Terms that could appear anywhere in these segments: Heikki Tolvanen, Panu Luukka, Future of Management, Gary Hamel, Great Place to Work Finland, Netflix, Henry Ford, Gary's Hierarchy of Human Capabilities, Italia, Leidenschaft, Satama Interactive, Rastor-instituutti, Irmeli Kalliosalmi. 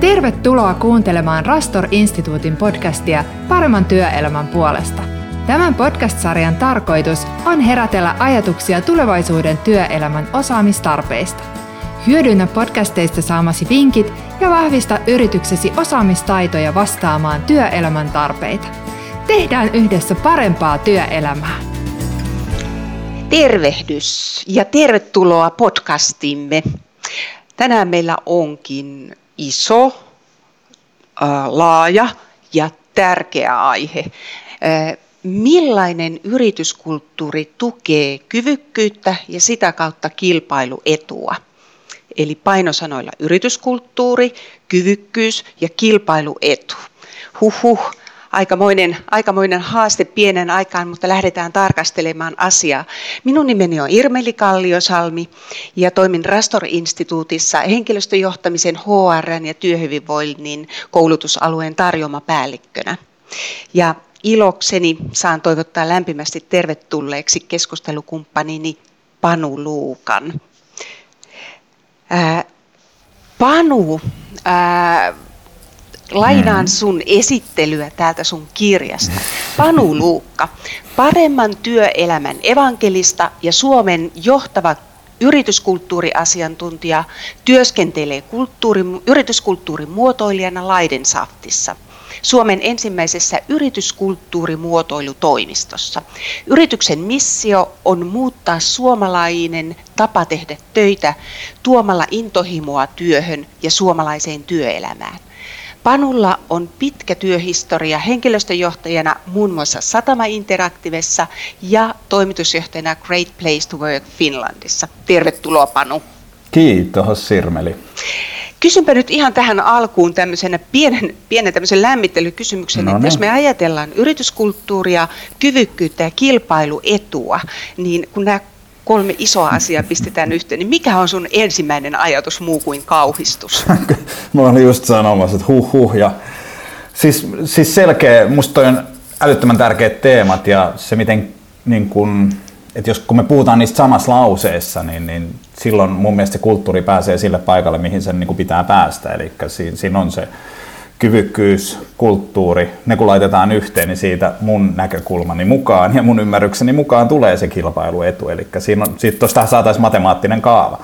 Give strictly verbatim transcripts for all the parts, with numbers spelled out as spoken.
Tervetuloa kuuntelemaan Rastor-instituutin podcastia paremman työelämän puolesta. Tämän podcast-sarjan tarkoitus on herätellä ajatuksia tulevaisuuden työelämän osaamistarpeista. Hyödynnä podcasteista saamasi vinkit ja vahvista yrityksesi osaamistaitoja vastaamaan työelämän tarpeita. Tehdään yhdessä parempaa työelämää. Tervehdys ja tervetuloa podcastimme. Tänään meillä onkin iso, laaja ja tärkeä aihe. Millainen yrityskulttuuri tukee kyvykkyyttä ja sitä kautta kilpailuetua? Eli painosanoilla yrityskulttuuri, kyvykkyys ja kilpailuetu. Huhhuh, aikamoinen, aikamoinen haaste pienen aikaan, mutta lähdetään tarkastelemaan asiaa. Minun nimeni on Irmeli Kalliosalmi ja toimin Rastor-instituutissa henkilöstöjohtamisen, H R:n ja työhyvinvoinnin koulutusalueen tarjoamapäällikkönä. Ja ilokseni saan toivottaa lämpimästi tervetulleeksi keskustelukumppanini Panu Luukan. Ää, Panu, ää, lainaan sun esittelyä täältä sun kirjasta. Panu Luukka, paremman työelämän evankelista ja Suomen johtava yrityskulttuuriasiantuntija, työskentelee kulttuurin, yrityskulttuurin muotoilijana Leidenschaftissa, Suomen ensimmäisessä yrityskulttuurimuotoilutoimistossa. Yrityksen missio on muuttaa suomalainen tapa tehdä töitä tuomalla intohimoa työhön ja suomalaiseen työelämään. Panulla on pitkä työhistoria henkilöstöjohtajana muun muassa Satama Interactivessa ja toimitusjohtajana Great Place to Work Finlandissa. Tervetuloa, Panu. Kiitos, Sirmeli. Kysynpä nyt ihan tähän alkuun tämmöisenä pienen, pienen tämmöisen lämmittelykysymyksen, no niin. Että jos me ajatellaan yrityskulttuuria, kyvykkyyttä ja kilpailuetua, niin kun nämä kolme isoa asiaa pistetään yhteen, niin mikä on sun ensimmäinen ajatus muu kuin kauhistus? Mä olin just sanomassa, että huh huh. Ja siis, siis selkeä, musta toi on älyttömän tärkeät teemat ja se miten, niin kun, että jos, kun me puhutaan niistä samassa lauseessa, niin, niin silloin mun mielestä se kulttuuri pääsee sille paikalle, mihin sen niin kun pitää päästä. Eli siinä, siinä on se kyvykkyys, kulttuuri, ne kun laitetaan yhteen, niin siitä mun näkökulmani mukaan ja mun ymmärrykseni mukaan tulee se kilpailuetu. Eli tuosta saataisiin matemaattinen kaava.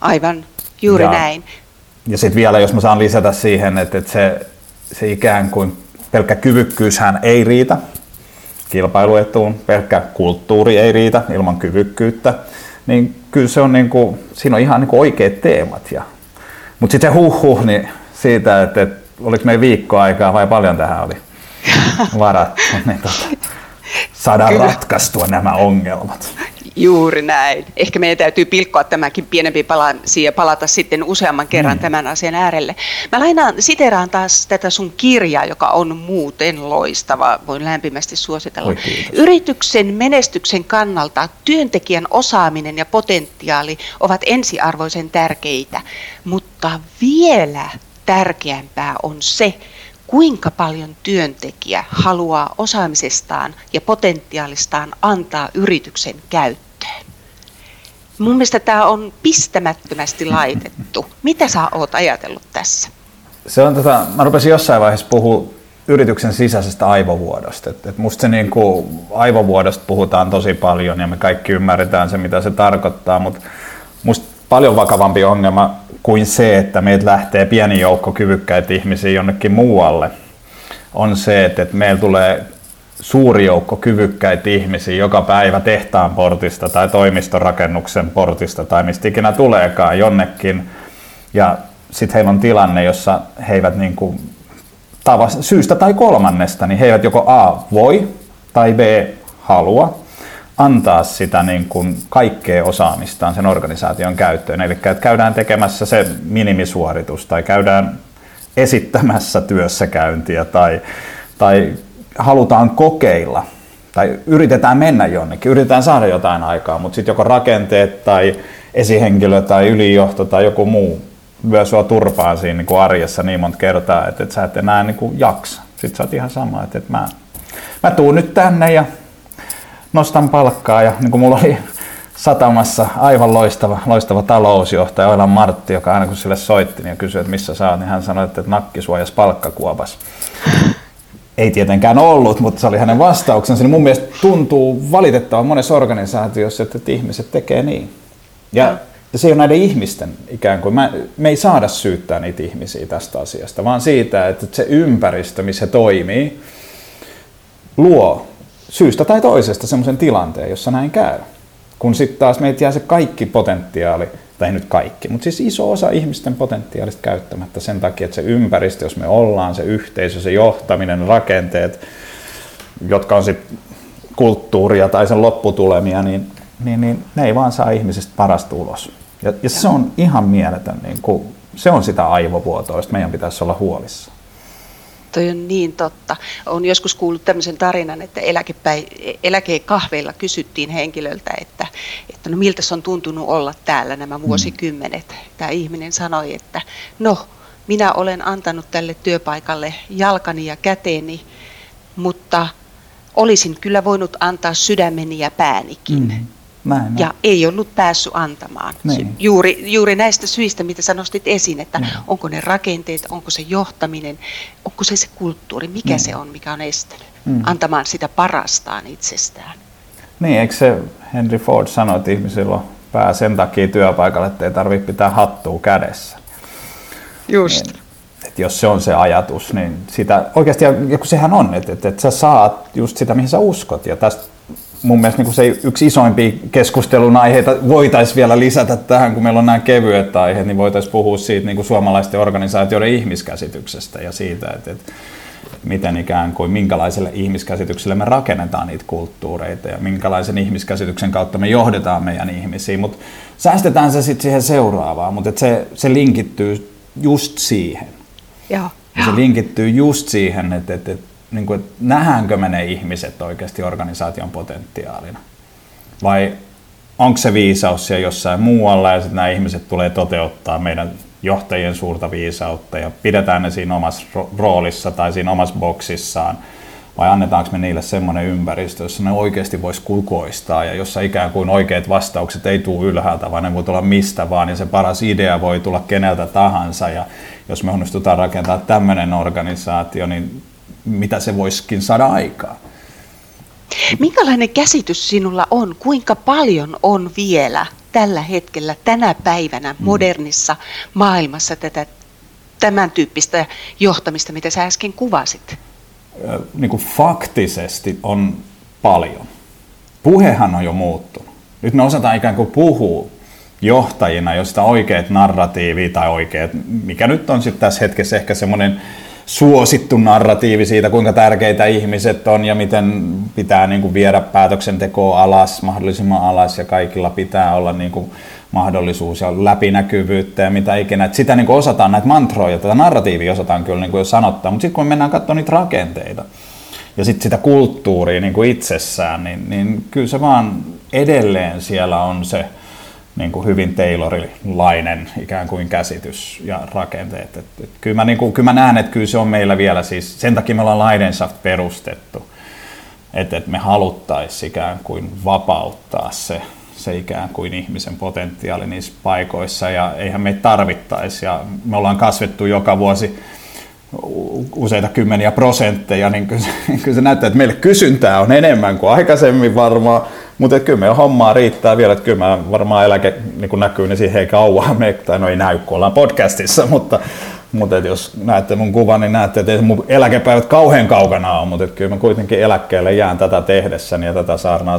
Aivan, juuri ja, näin. Ja sitten vielä, jos mä saan lisätä siihen, että, että se, se ikään kuin pelkkä kyvykkyyshän ei riitä kilpailuetuun, pelkkä kulttuuri ei riitä ilman kyvykkyyttä, niin kyllä se on, niin kuin, siinä on ihan niin kuin oikeat teemat. Ja, mutta sitten se huh-huh, niin siitä, että, että oliko meillä viikkoa aikaa vai paljon tähän oli varattu, niin tota, saadaan Kyllä. ratkaistua nämä ongelmat. Juuri näin. Ehkä meidän täytyy pilkkoa tämäkin pienempi palansi ja palata sitten useamman kerran mm. tämän asian äärelle. Mä lainaan, siteraan taas tätä sun kirjaa, joka on muuten loistava. Voin lämpimästi suositella. Oi, yrityksen menestyksen kannalta työntekijän osaaminen ja potentiaali ovat ensiarvoisen tärkeitä, mutta vielä tärkeämpää on se, kuinka paljon työntekijä haluaa osaamisestaan ja potentiaalistaan antaa yrityksen käyttöön. Mun mielestä tämä on pistämättömästi laitettu. Mitä sä oot ajatellut tässä? Se on tota, mä rupesin jossain vaiheessa puhua yrityksen sisäisestä aivovuodosta. Et, et musta se niinku, aivovuodosta puhutaan tosi paljon ja me kaikki ymmärretään se, mitä se tarkoittaa, mutta musta paljon vakavampi ongelma kuin se, että meiltä lähtee pieni joukko kyvykkäitä ihmisiä jonnekin muualle, on se, että meillä tulee suuri joukko kyvykkäitä ihmisiä joka päivä tehtaan portista tai toimistorakennuksen portista tai mistä ikinä tuleekaan jonnekin. Ja sitten heillä on tilanne, jossa he eivät niin kuin, tavasta, syystä tai kolmannesta, niin he eivät joko A voi tai B halua antaa sitä niin kuin kaikkea osaamistaan sen organisaation käyttöön. Eli että käydään tekemässä se minimisuoritus tai käydään esittämässä työssäkäyntiä tai, tai halutaan kokeilla tai yritetään mennä jonnekin, yritetään saada jotain aikaa, mutta sitten joko rakenteet tai esihenkilö tai ylijohto tai joku muu vyö sua turpaan siinä niin kuin arjessa niin monta kertaa, että, että sä et enää niin kuin jaksa. Sitten sä oot ihan sama, että, että mä, mä tuun nyt tänne ja nostan palkkaa ja niin kuin mulla oli satamassa aivan loistava, loistava talousjohtaja Oilan Martti, joka aina kun sille soitti niin kysyi, että missä sä oot, niin hän sanoi, että nakkisuojas palkkakuopas. Ei tietenkään ollut, mutta se oli hänen vastauksensa. Niin mun mielestä tuntuu valitettavan monessa organisaatiossa, että ihmiset tekee niin. Ja se ei ole näiden ihmisten ikään kuin. Me ei saada syyttää niitä ihmisiä tästä asiasta, vaan siitä, että se ympäristö, missä he toimii, luo syystä tai toisesta semmoisen tilanteen, jossa näin käy. Kun sitten taas meitä jää se kaikki potentiaali, tai ei nyt kaikki, mutta siis iso osa ihmisten potentiaalista käyttämättä sen takia, että se ympäristö, jos me ollaan, se yhteisö, se johtaminen, rakenteet, jotka on sitten kulttuuria tai sen lopputulemia, niin, niin, niin ne ei vaan saa ihmisistä parasta ulos. Ja, ja se on ihan mieletön, niin kun, se on sitä aivovuotoa, josta meidän pitäisi olla huolissa. Toi on niin totta. Olen joskus kuullut tämmöisen tarinan, että eläkepäi- eläkekahveilla kysyttiin henkilöltä, että, että no miltä se on tuntunut olla täällä nämä vuosikymmenet. Tämä ihminen sanoi, että no minä olen antanut tälle työpaikalle jalkani ja käteni, mutta olisin kyllä voinut antaa sydämeni ja päänikin. Mm. Näin, näin. Ja ei ollut päässyt antamaan. Niin. Juuri, juuri näistä syistä, mitä sä nostit esiin, että niin. Onko ne rakenteet, onko se johtaminen, onko se se kulttuuri, mikä niin. Se on, mikä on estänyt mm. antamaan sitä parastaan itsestään. Niin, eikö se Henry Ford sanoi, että ihmisillä on pää sen takia työpaikalle, että ei tarvitse pitää hattua kädessä. Just. Niin. Että jos se on se ajatus, niin sitä oikeasti, ja kun sehän on, että, että, että sä saat just sitä, mihin sä uskot, ja tästä mun mielestä niin se yksi isoimpia keskustelun aiheita voitaisiin vielä lisätä tähän, kun meillä on nämä kevyet aiheet, niin voitaisiin puhua siitä niin kuin suomalaisten organisaatioiden ihmiskäsityksestä ja siitä, että, että miten ikään kuin minkälaiselle ihmiskäsitykselle me rakennetaan niitä kulttuureita ja minkälaisen ihmiskäsityksen kautta me johdetaan meidän ihmisiä, mutta säästetään se sitten siihen seuraavaan, mutta se, se linkittyy just siihen. Ja, ja se linkittyy just siihen, että, että, että, niin kuin, että nähdäänkö me ne ihmiset oikeasti organisaation potentiaalina vai onko se viisaus siellä jossain muualla ja sitten nämä ihmiset tulee toteuttaa meidän johtajien suurta viisautta ja pidetään ne siinä omassa roolissa tai siinä omassa boksissaan vai annetaanko me niille semmoinen ympäristö, jossa ne oikeasti voisi kukoistaa ja jossa ikään kuin oikeat vastaukset ei tule ylhäältä, vaan ne voi tulla mistä vaan ja se paras idea voi tulla keneltä tahansa ja jos me onnistutaan rakentamaan tämmöinen organisaatio, niin mitä se voisikin saada aikaan? Minkälainen käsitys sinulla on? Kuinka paljon on vielä tällä hetkellä, tänä päivänä modernissa maailmassa tätä, tämän tyyppistä johtamista, mitä sä äsken kuvasit? Niin kuin faktisesti on paljon. Puhehan on jo muuttunut. Nyt me osataan ikään kuin puhua johtajina, josta oikeat narratiivi tai oikeat, mikä nyt on sitten tässä hetkessä ehkä semmoinen suosittu narratiivi siitä, kuinka tärkeitä ihmiset on ja miten pitää niin kuin viedä päätöksentekoa alas, mahdollisimman alas ja kaikilla pitää olla niin kuin mahdollisuus ja läpinäkyvyyttä ja mitä ikinä. Et sitä niin kuin osataan, näitä mantroja, tätä narratiivia osataan kyllä niin kuin jo sanottaa, mutta sitten kun me mennään katsomaan niitä rakenteita ja sitten sitä kulttuuria niin kuin itsessään, niin, niin kyllä se vaan edelleen siellä on se niin kuin hyvin tailorilainen ikään kuin käsitys ja rakenteet. Et, et kyllä, mä, niin kuin, kyllä mä näen, että kyllä se on meillä vielä siis, sen takia me ollaan Leidenschaft perustettu, että et me haluttaisiin ikään kuin vapauttaa se, se ikään kuin ihmisen potentiaali niissä paikoissa ja eihän me tarvittaisi ja me ollaan kasvettu joka vuosi useita kymmeniä prosentteja, niin kyllä se, kyllä se näyttää, että meille kysyntää on enemmän kuin aikaisemmin varmaan, mutta kyllä meidän hommaa riittää vielä, että kyllä varmaan eläke niin kun näkyy, niin siihen ei kauan mene, tai no ei näy, kun ollaan podcastissa, mutta, mutta jos näette mun kuvan, niin näette, että ei mun eläkepäivät kauhean kaukana on, mutta kyllä mä kuitenkin eläkkeelle jään tätä tehdessäni ja tätä saarnaa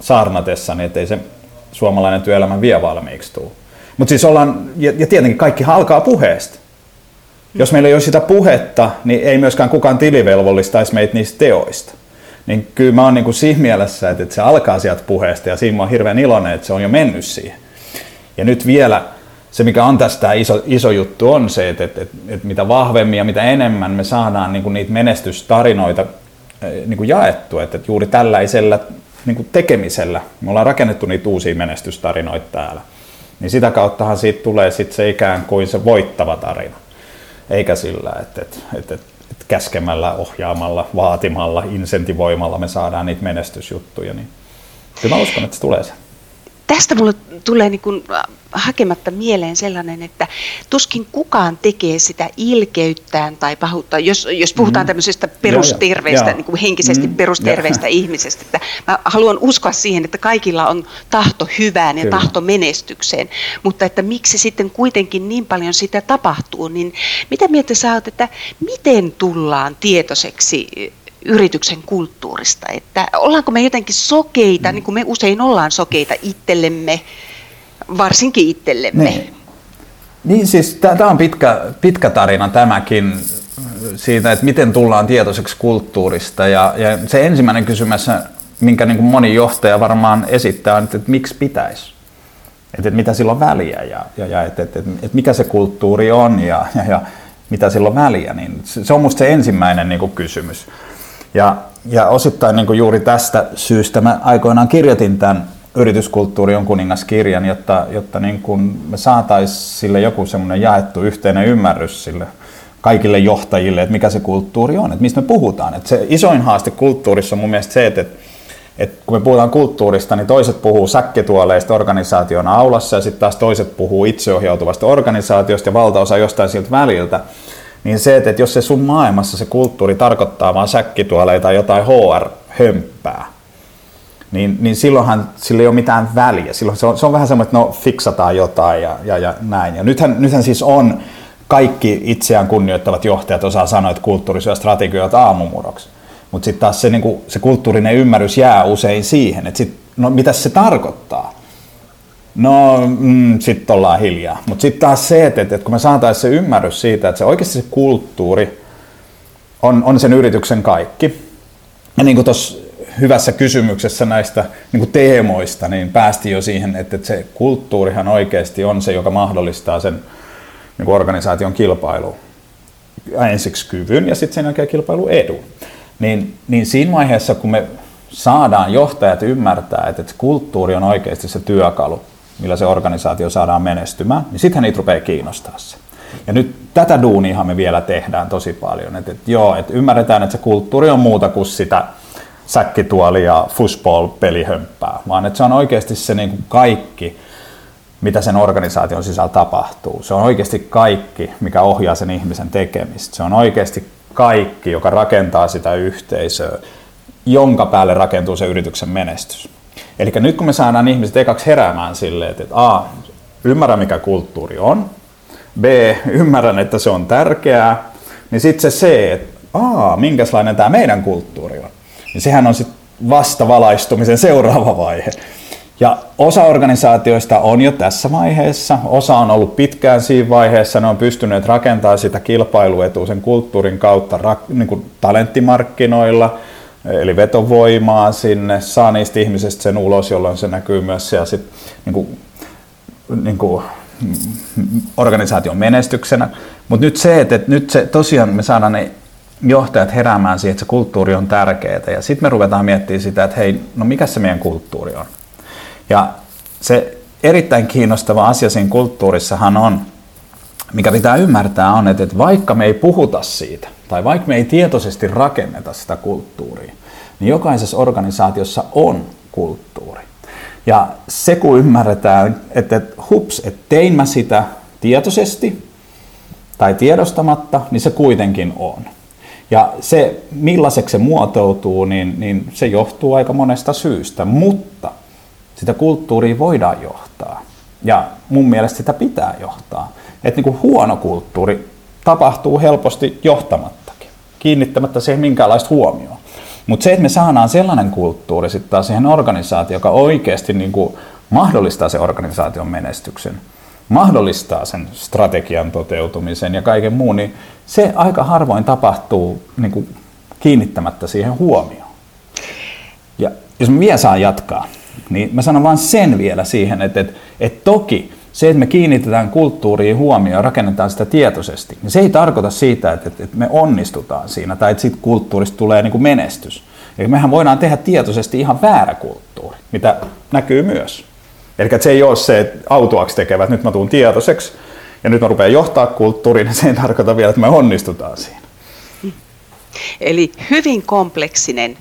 saarnatessani, ettei se suomalainen työelämä vie valmiiksi tule. Mutta siis ollaan, ja, ja tietenkin kaikki alkaa puheesta. Jos meillä ei ole sitä puhetta, niin ei myöskään kukaan tilivelvollistaisi meitä niistä teoista. Niin kyllä mä oon niin kuin siinä mielessä, että se alkaa sieltä puheesta ja siinä mä oon hirveän iloinen, että se on jo mennyt siihen. Ja nyt vielä se, mikä on tässä tämä iso, iso juttu, on se, että, että, että, että mitä vahvemmin ja mitä enemmän me saadaan niin kuin niitä menestystarinoita niin kuin jaettua. Että, että juuri tällaisella niin kuin tekemisellä me ollaan rakennettu niitä uusia menestystarinoita täällä. Niin sitä kauttahan siitä tulee sitten se ikään kuin se voittava tarina. Eikä sillä, että, että, että, että käskemällä, ohjaamalla, vaatimalla, insentivoimalla me saadaan niitä menestysjuttuja. Niin kyllä mä uskon, että se tulee sen. Tästä mulle tulee niin kuin hakematta mieleen sellainen, että tuskin kukaan tekee sitä ilkeyttään tai pahuutta, jos, jos puhutaan mm-hmm. tämmöisestä perusterveistä, ja, ja. Niin kuin henkisesti mm-hmm. perusterveistä ja. ihmisestä. Että mä haluan uskoa siihen, että kaikilla on tahto hyvään ja Kyllä. tahto menestykseen, mutta että miksi sitten kuitenkin niin paljon sitä tapahtuu, niin mitä mieltä sä oot, että miten tullaan tietoiseksi yrityksen kulttuurista, että ollaanko me jotenkin sokeita, mm. niin kuin me usein ollaan sokeita itsellemme, varsinkin itsellemme. Niin, niin siis tämä on pitkä, pitkä tarina tämäkin siitä, että miten tullaan tietoiseksi kulttuurista ja, ja se ensimmäinen kysymys, minkä niin kuin moni johtaja varmaan esittää, on, että, että miksi pitäisi, että, että mitä sillä on väliä ja, ja, ja että, että, että, että mikä se kulttuuri on ja, ja, ja mitä sillä on väliä, niin se on musta se ensimmäinen niin kuin kysymys. Ja, ja osittain niin kuin juuri tästä syystä mä aikoinaan kirjoitin tämän Yrityskulttuuri on kuningaskirjan, jotta, jotta niin kuin me saataisiin sille joku semmoinen jaettu yhteinen ymmärrys sille kaikille johtajille, että mikä se kulttuuri on, että mistä me puhutaan. Että se isoin haaste kulttuurissa on mun mielestä se, että, että kun me puhutaan kulttuurista, niin toiset puhuu säkkituoleista organisaation aulassa ja sitten taas toiset puhuu itseohjautuvasta organisaatiosta ja valtaosa jostain siltä väliltä. Niin se, että jos se sun maailmassa se kulttuuri tarkoittaa vaan säkkituoleita tai jotain H R-hömppää, niin, niin silloinhan sillä ei ole mitään väliä. Silloin se on, se on vähän semmoinen, että no fiksataan jotain ja, ja, ja näin. Ja nythän, nythän siis on kaikki itseään kunnioittavat johtajat osaa sanoa, että kulttuuri syö strategioita aamumuroksi. Mutta sitten taas se, niin kun, se kulttuurinen ymmärrys jää usein siihen, että sit, no mitäs se tarkoittaa? No, mm, sitten ollaan hiljaa. Mutta sitten taas se, että, että kun me saataisiin se ymmärrys siitä, että se oikeasti se kulttuuri on, on sen yrityksen kaikki. Ja niin kuin tuossa hyvässä kysymyksessä näistä niin kuin teemoista, niin päästiin jo siihen, että, että se kulttuurihan oikeasti on se, joka mahdollistaa sen niin kuin organisaation kilpailu ensiksi kyvyn ja sitten sen jälkeen kilpailuedun. Niin, niin siinä vaiheessa, kun me saadaan johtajat ymmärtää, että, että kulttuuri on oikeasti se työkalu, millä se organisaatio saadaan menestymään, niin sittenhän niitä rupeaa kiinnostaa se. Ja nyt tätä duuniahan me vielä tehdään tosi paljon, että, että joo, että ymmärretään, että se kulttuuri on muuta kuin sitä säkkituoli- ja fussball-pelihömppää, vaan että se on oikeasti se niin kuin kaikki, mitä sen organisaation sisällä tapahtuu. Se on oikeasti kaikki, mikä ohjaa sen ihmisen tekemistä. Se on oikeasti kaikki, joka rakentaa sitä yhteisöä, jonka päälle rakentuu se yrityksen menestys. Eli nyt kun me saadaan ihmiset ekaksi heräämään silleen, että a, ymmärrän mikä kulttuuri on, b, ymmärrän, että se on tärkeää, niin sitten se c, että a, minkälainen tämä meidän kulttuuri on. Niin sehän on sitten vasta valaistumisen seuraava vaihe. Ja osa organisaatioista on jo tässä vaiheessa, osa on ollut pitkään siinä vaiheessa, ne on pystyneet rakentamaan sitä kilpailuetua sen kulttuurin kautta rak- niin kuin talenttimarkkinoilla, eli vetovoimaa sinne, saa niistä ihmisistä sen ulos, jolloin se näkyy myös siellä sit, niin kuin, niin kuin, organisaation menestyksenä. Mutta nyt se, että nyt se, tosiaan me saadaan ne johtajat heräämään siihen, että se kulttuuri on tärkeää ja sitten me ruvetaan miettimään sitä, että hei, no mikä se meidän kulttuuri on. Ja se erittäin kiinnostava asia siinä kulttuurissahan on, mikä pitää ymmärtää on, että vaikka me ei puhuta siitä, tai vaikka me ei tietoisesti rakenneta sitä kulttuuria, niin jokaisessa organisaatiossa on kulttuuri. Ja se kun ymmärretään, että hups, että tein mä sitä tietoisesti tai tiedostamatta, niin se kuitenkin on. Ja se, millaiseksi se muotoutuu, niin, niin se johtuu aika monesta syystä, mutta sitä kulttuuria voidaan johtaa. Ja mun mielestä sitä pitää johtaa. Että niin kuin huono kulttuuri tapahtuu helposti johtamattakin, kiinnittämättä siihen minkäänlaista huomioon. Mutta se, että me saadaan sellainen kulttuuri sitten taas siihen organisaatioon, joka oikeasti niin kuin mahdollistaa sen organisaation menestyksen, mahdollistaa sen strategian toteutumisen ja kaiken muun, niin se aika harvoin tapahtuu niin kuin kiinnittämättä siihen huomioon. Ja jos mä vielä saan jatkaa, niin mä sanon vaan sen vielä siihen, että, että, että toki se, että me kiinnitetään kulttuuriin huomioon ja rakennetaan sitä tietoisesti, niin se ei tarkoita siitä, että, että me onnistutaan siinä tai että siitä kulttuurista tulee niin kuin menestys. Eli mehän voidaan tehdä tietoisesti ihan väärä kulttuuri, mitä näkyy myös. Eli se ei ole se, että autuaksi tekevät, että nyt mä tuun tietoiseksi ja nyt mä rupean johtaa kulttuuriin, niin se ei tarkoita vielä, että me onnistutaan siinä. Eli hyvin kompleksinen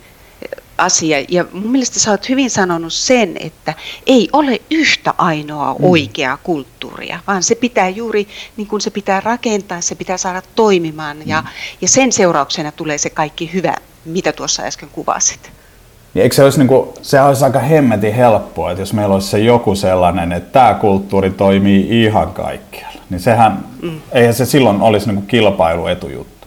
asia. Ja mun mielestä sä oot hyvin sanonut sen, että ei ole yhtä ainoa oikeaa mm. kulttuuria, vaan se pitää juuri, niin kuin se pitää rakentaa, se pitää saada toimimaan mm. ja, ja sen seurauksena tulee se kaikki hyvä, mitä tuossa äsken kuvasit. Ja eikö se olisi, niin kuin, sehän olisi aika hemmetin helppoa, että jos meillä olisi se joku sellainen, että tämä kulttuuri toimii ihan kaikkialla, niin sehän, mm. eihän se silloin olisi niin kuin kilpailuetujuttu.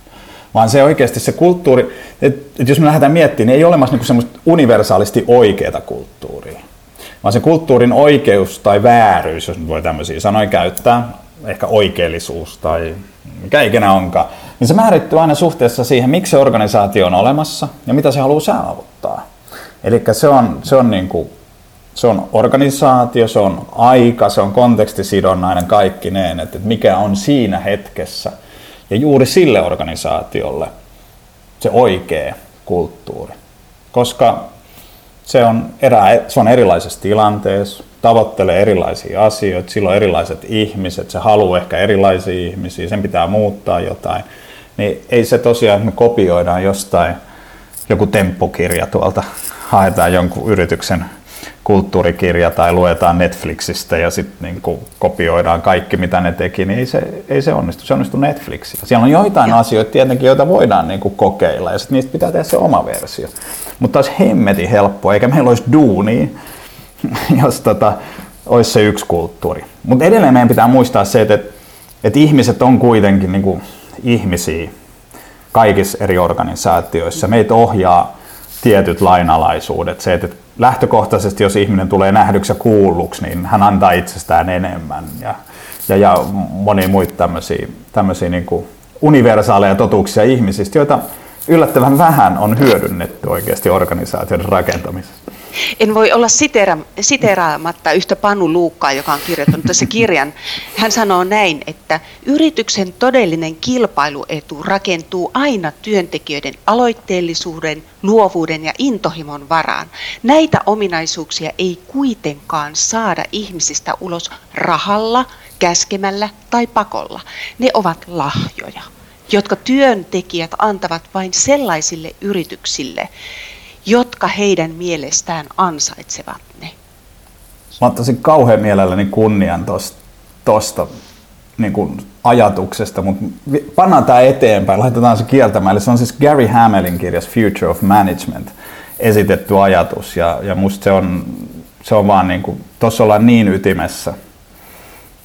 Vaan se oikeasti se kulttuuri, että jos me lähdetään miettimään, niin ei ole olemassa niinku semmoista universaalisti oikeaa kulttuuria. Vaan se kulttuurin oikeus tai vääryys, jos nyt voi tämmöisiä sanoja käyttää, ehkä oikeellisuus tai mikä ikinä onkaan, niin se määrittyy aina suhteessa siihen, miksi se organisaatio on olemassa ja mitä se haluaa saavuttaa. Eli se on, se on, niinku, se on organisaatio, se on aika, se on kontekstisidonnainen kaikki ne, että mikä on siinä hetkessä. Ja juuri sille organisaatiolle se oikea kulttuuri, koska se on, erä, se on erilaisessa tilanteessa, tavoittelee erilaisia asioita, sillä on erilaiset ihmiset, se haluaa ehkä erilaisia ihmisiä, sen pitää muuttaa jotain. Niin ei se tosiaan, että me kopioidaan jostain joku temppukirja tuolta, haetaan jonkun yrityksen kulttuurikirja tai luetaan Netflixistä ja sitten niin kopioidaan kaikki, mitä ne teki, niin ei se, ei se onnistu. Se onnistu Netflixillä. Siellä on joitain ja. asioita tietenkin, joita voidaan niin kokeilla ja sitten niistä pitää tehdä se oma versio. Mutta olisi hemmetin helppoa, eikä meillä olisi duunia, jos tota, olisi se yksi kulttuuri. Mutta edelleen meidän pitää muistaa se, että, että ihmiset on kuitenkin niin kuin ihmisiä kaikissa eri organisaatioissa. Meitä ohjaa tietyt lainalaisuudet. Se, että lähtökohtaisesti, jos ihminen tulee nähdyksi ja kuulluksi, niin hän antaa itsestään enemmän ja, ja, ja monia muita tämmöisiä, tämmöisiä niin kuin universaaleja totuuksia ihmisistä, joita yllättävän vähän on hyödynnetty oikeasti organisaatioiden rakentamisessa. En voi olla siteeraamatta yhtä Panu Luukkaa, joka on kirjoittanut tässä kirjan. Hän sanoo näin, että yrityksen todellinen kilpailuetu rakentuu aina työntekijöiden aloitteellisuuden, luovuuden ja intohimon varaan. Näitä ominaisuuksia ei kuitenkaan saada ihmisistä ulos rahalla, käskemällä tai pakolla. Ne ovat lahjoja, jotka työntekijät antavat vain sellaisille yrityksille, jotka heidän mielestään ansaitsevat ne. Mä ottaisin kauhean mielelläni kunnian tuosta niin ajatuksesta, mutta pannaan tämä eteenpäin, laitetaan se kieltämään. Eli se on siis Gary Hamelin kirjassa Future of Management esitetty ajatus, ja, ja musta se on, se on vaan niin kuin, tuossa ollaan niin ytimessä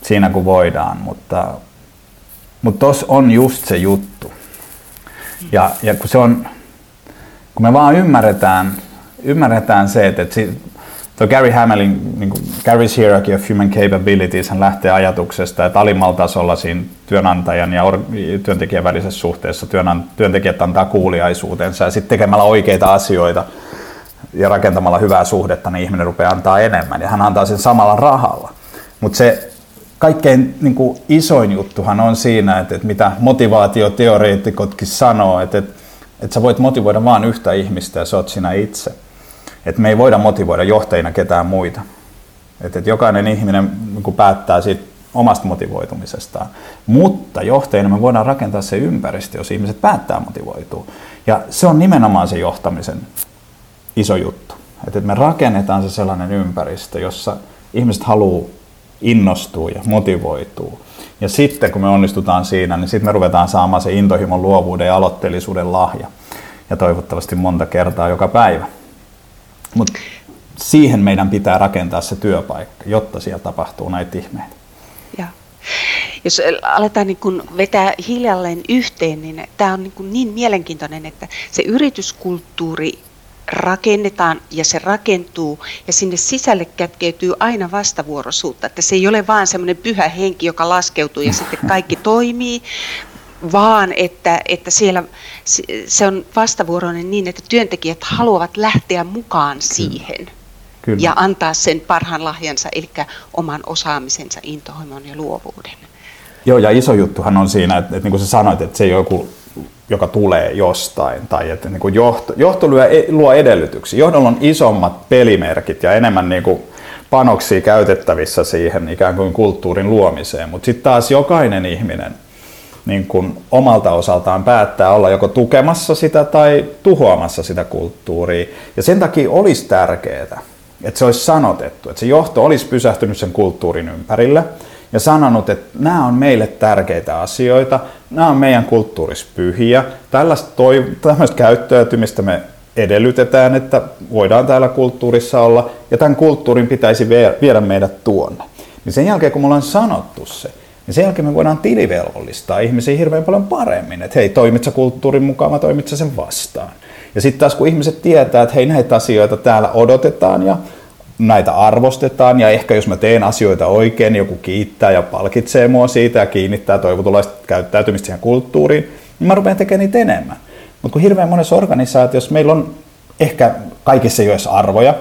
siinä kun voidaan, mutta mutta tuossa on just se juttu. Ja, ja kun se on, kun me vaan ymmärretään, ymmärretään se, että, että tuo Gary Hamelin niin kuin Gary's Hierarchy of Human Capabilities hän lähtee ajatuksesta, että alimmalla tasolla siinä työnantajan ja or, työntekijän välisessä suhteessa työn, työntekijät antaa kuuliaisuutensa ja sitten tekemällä oikeita asioita ja rakentamalla hyvää suhdetta, niin ihminen rupeaa antaa enemmän ja hän antaa sen samalla rahalla. Mutta se kaikkein niin kuin isoin juttuhan on siinä, että, että mitä motivaatioteoreetikotkin sanoo, että, että Että sä voit motivoida vaan yhtä ihmistä ja sä oot sinä itse. Että me ei voida motivoida johtajina ketään muita. Että et jokainen ihminen niin päättää siitä omasta motivoitumisestaan. Mutta johtajina me voidaan rakentaa se ympäristö, jos ihmiset päättää motivoitua. Ja se on nimenomaan se johtamisen iso juttu. Että et me rakennetaan se sellainen ympäristö, jossa ihmiset haluaa innostua ja motivoitua. Ja sitten kun me onnistutaan siinä, niin sitten me ruvetaan saamaan se intohimon, luovuuden ja aloitteellisuuden lahja. Ja toivottavasti monta kertaa joka päivä. Mutta siihen meidän pitää rakentaa se työpaikka, jotta siellä tapahtuu näitä ihmeitä. Ja. Jos aletaan niin kun vetää hiljalleen yhteen, niin tämä on niin, kun niin mielenkiintoinen, että se yrityskulttuuri rakennetaan ja se rakentuu ja sinne sisälle kätkeytyy aina vastavuoroisuutta, että se ei ole vaan semmoinen pyhä henki, joka laskeutuu ja sitten kaikki toimii, vaan että, että siellä se on vastavuoroinen niin, että työntekijät haluavat lähteä mukaan siihen. Kyllä. Kyllä. Ja antaa sen parhaan lahjansa, eli oman osaamisensa, intohimon ja luovuuden. Joo, ja iso juttuhan on siinä, että, että niin kuin sä sanoit, että se ei ole joku joka tulee jostain, tai että niin kuin johto, johto luo edellytyksiä. Johdolla on isommat pelimerkit ja enemmän niin kuin panoksia käytettävissä siihen ikään kuin kulttuurin luomiseen, mutta sitten taas jokainen ihminen niin kuin omalta osaltaan päättää olla joko tukemassa sitä tai tuhoamassa sitä kulttuuria. Ja sen takia olisi tärkeää, että se olisi sanotettu, että se johto olisi pysähtynyt sen kulttuurin ympärille ja sanonut, että nämä on meille tärkeitä asioita, nämä on meidän kulttuurissa pyhiä, tällaista, toiv- tällaista käyttäytymistä me edellytetään, että voidaan täällä kulttuurissa olla ja tämän kulttuurin pitäisi viedä meidät tuonne. Niin sen jälkeen, kun me ollaan sanottu se, niin sen jälkeen me voidaan tilivelvollistaa ihmisiä hirveän paljon paremmin, että hei, toimit sä kulttuurin mukaan, mä toimit sä sen vastaan. Ja sitten taas kun ihmiset tietää, että hei, näitä asioita täällä odotetaan ja näitä arvostetaan ja ehkä jos mä teen asioita oikein, niin joku kiittää ja palkitsee mua siitä ja kiinnittää toivotulaista käyttäytymistä siihen kulttuuriin, niin mä rupean tekemään niitä enemmän. Mutta kun hirveän monessa organisaatiossa meillä on ehkä kaikissa ei ole arvoja,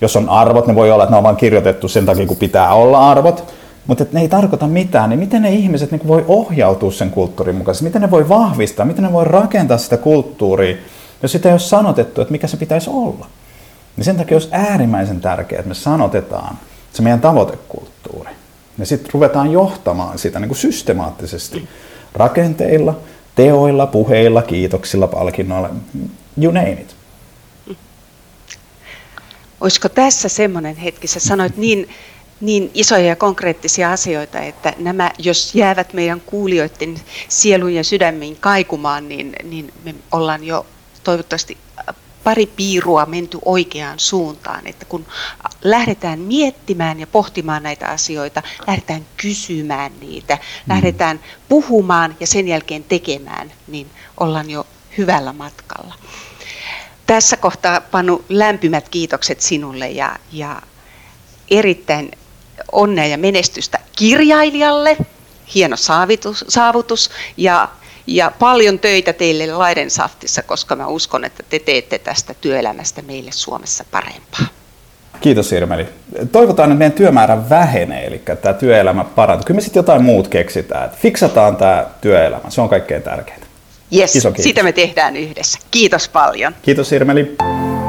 jos on arvot, ne voi olla, että ne on vaan kirjoitettu sen takia, kun pitää olla arvot, mutta ne ei tarkoita mitään, niin miten ne ihmiset niin voi ohjautua sen kulttuurin mukaisesti, miten ne voi vahvistaa, miten ne voi rakentaa sitä kulttuuria, jos sitä ei ole sanotettu, että mikä se pitäisi olla. Niin sen takia olisi äärimmäisen tärkeää, että me sanotetaan se meidän tavoitekulttuuri. Ja sitten ruvetaan johtamaan sitä niin kuin systemaattisesti rakenteilla, teoilla, puheilla, kiitoksilla, palkinnoilla, you name it. Olisiko tässä semmoinen hetki, sä sanoit niin, niin isoja ja konkreettisia asioita, että nämä, jos jäävät meidän kuulijoiden sielun ja sydämiin kaikumaan, niin, niin me ollaan jo toivottavasti pari piirua menty oikeaan suuntaan, että kun lähdetään miettimään ja pohtimaan näitä asioita, lähdetään kysymään niitä, mm. lähdetään puhumaan ja sen jälkeen tekemään, niin ollaan jo hyvällä matkalla. Tässä kohtaa, Panu, lämpimät kiitokset sinulle ja, ja erittäin onnea ja menestystä kirjailijalle, hieno saavutus, saavutus ja Ja paljon töitä teille Leidenschaftissa, koska mä uskon, että te teette tästä työelämästä meille Suomessa parempaa. Kiitos, Irmeli. Toivotaan, että meidän työmäärä vähenee, eli tämä työelämä parantuu. Kyllä me sitten jotain muut keksitään. Että fiksataan tämä työelämä, se on kaikkein tärkeintä. Yes, sitä me tehdään yhdessä. Kiitos paljon. Kiitos, Irmeli.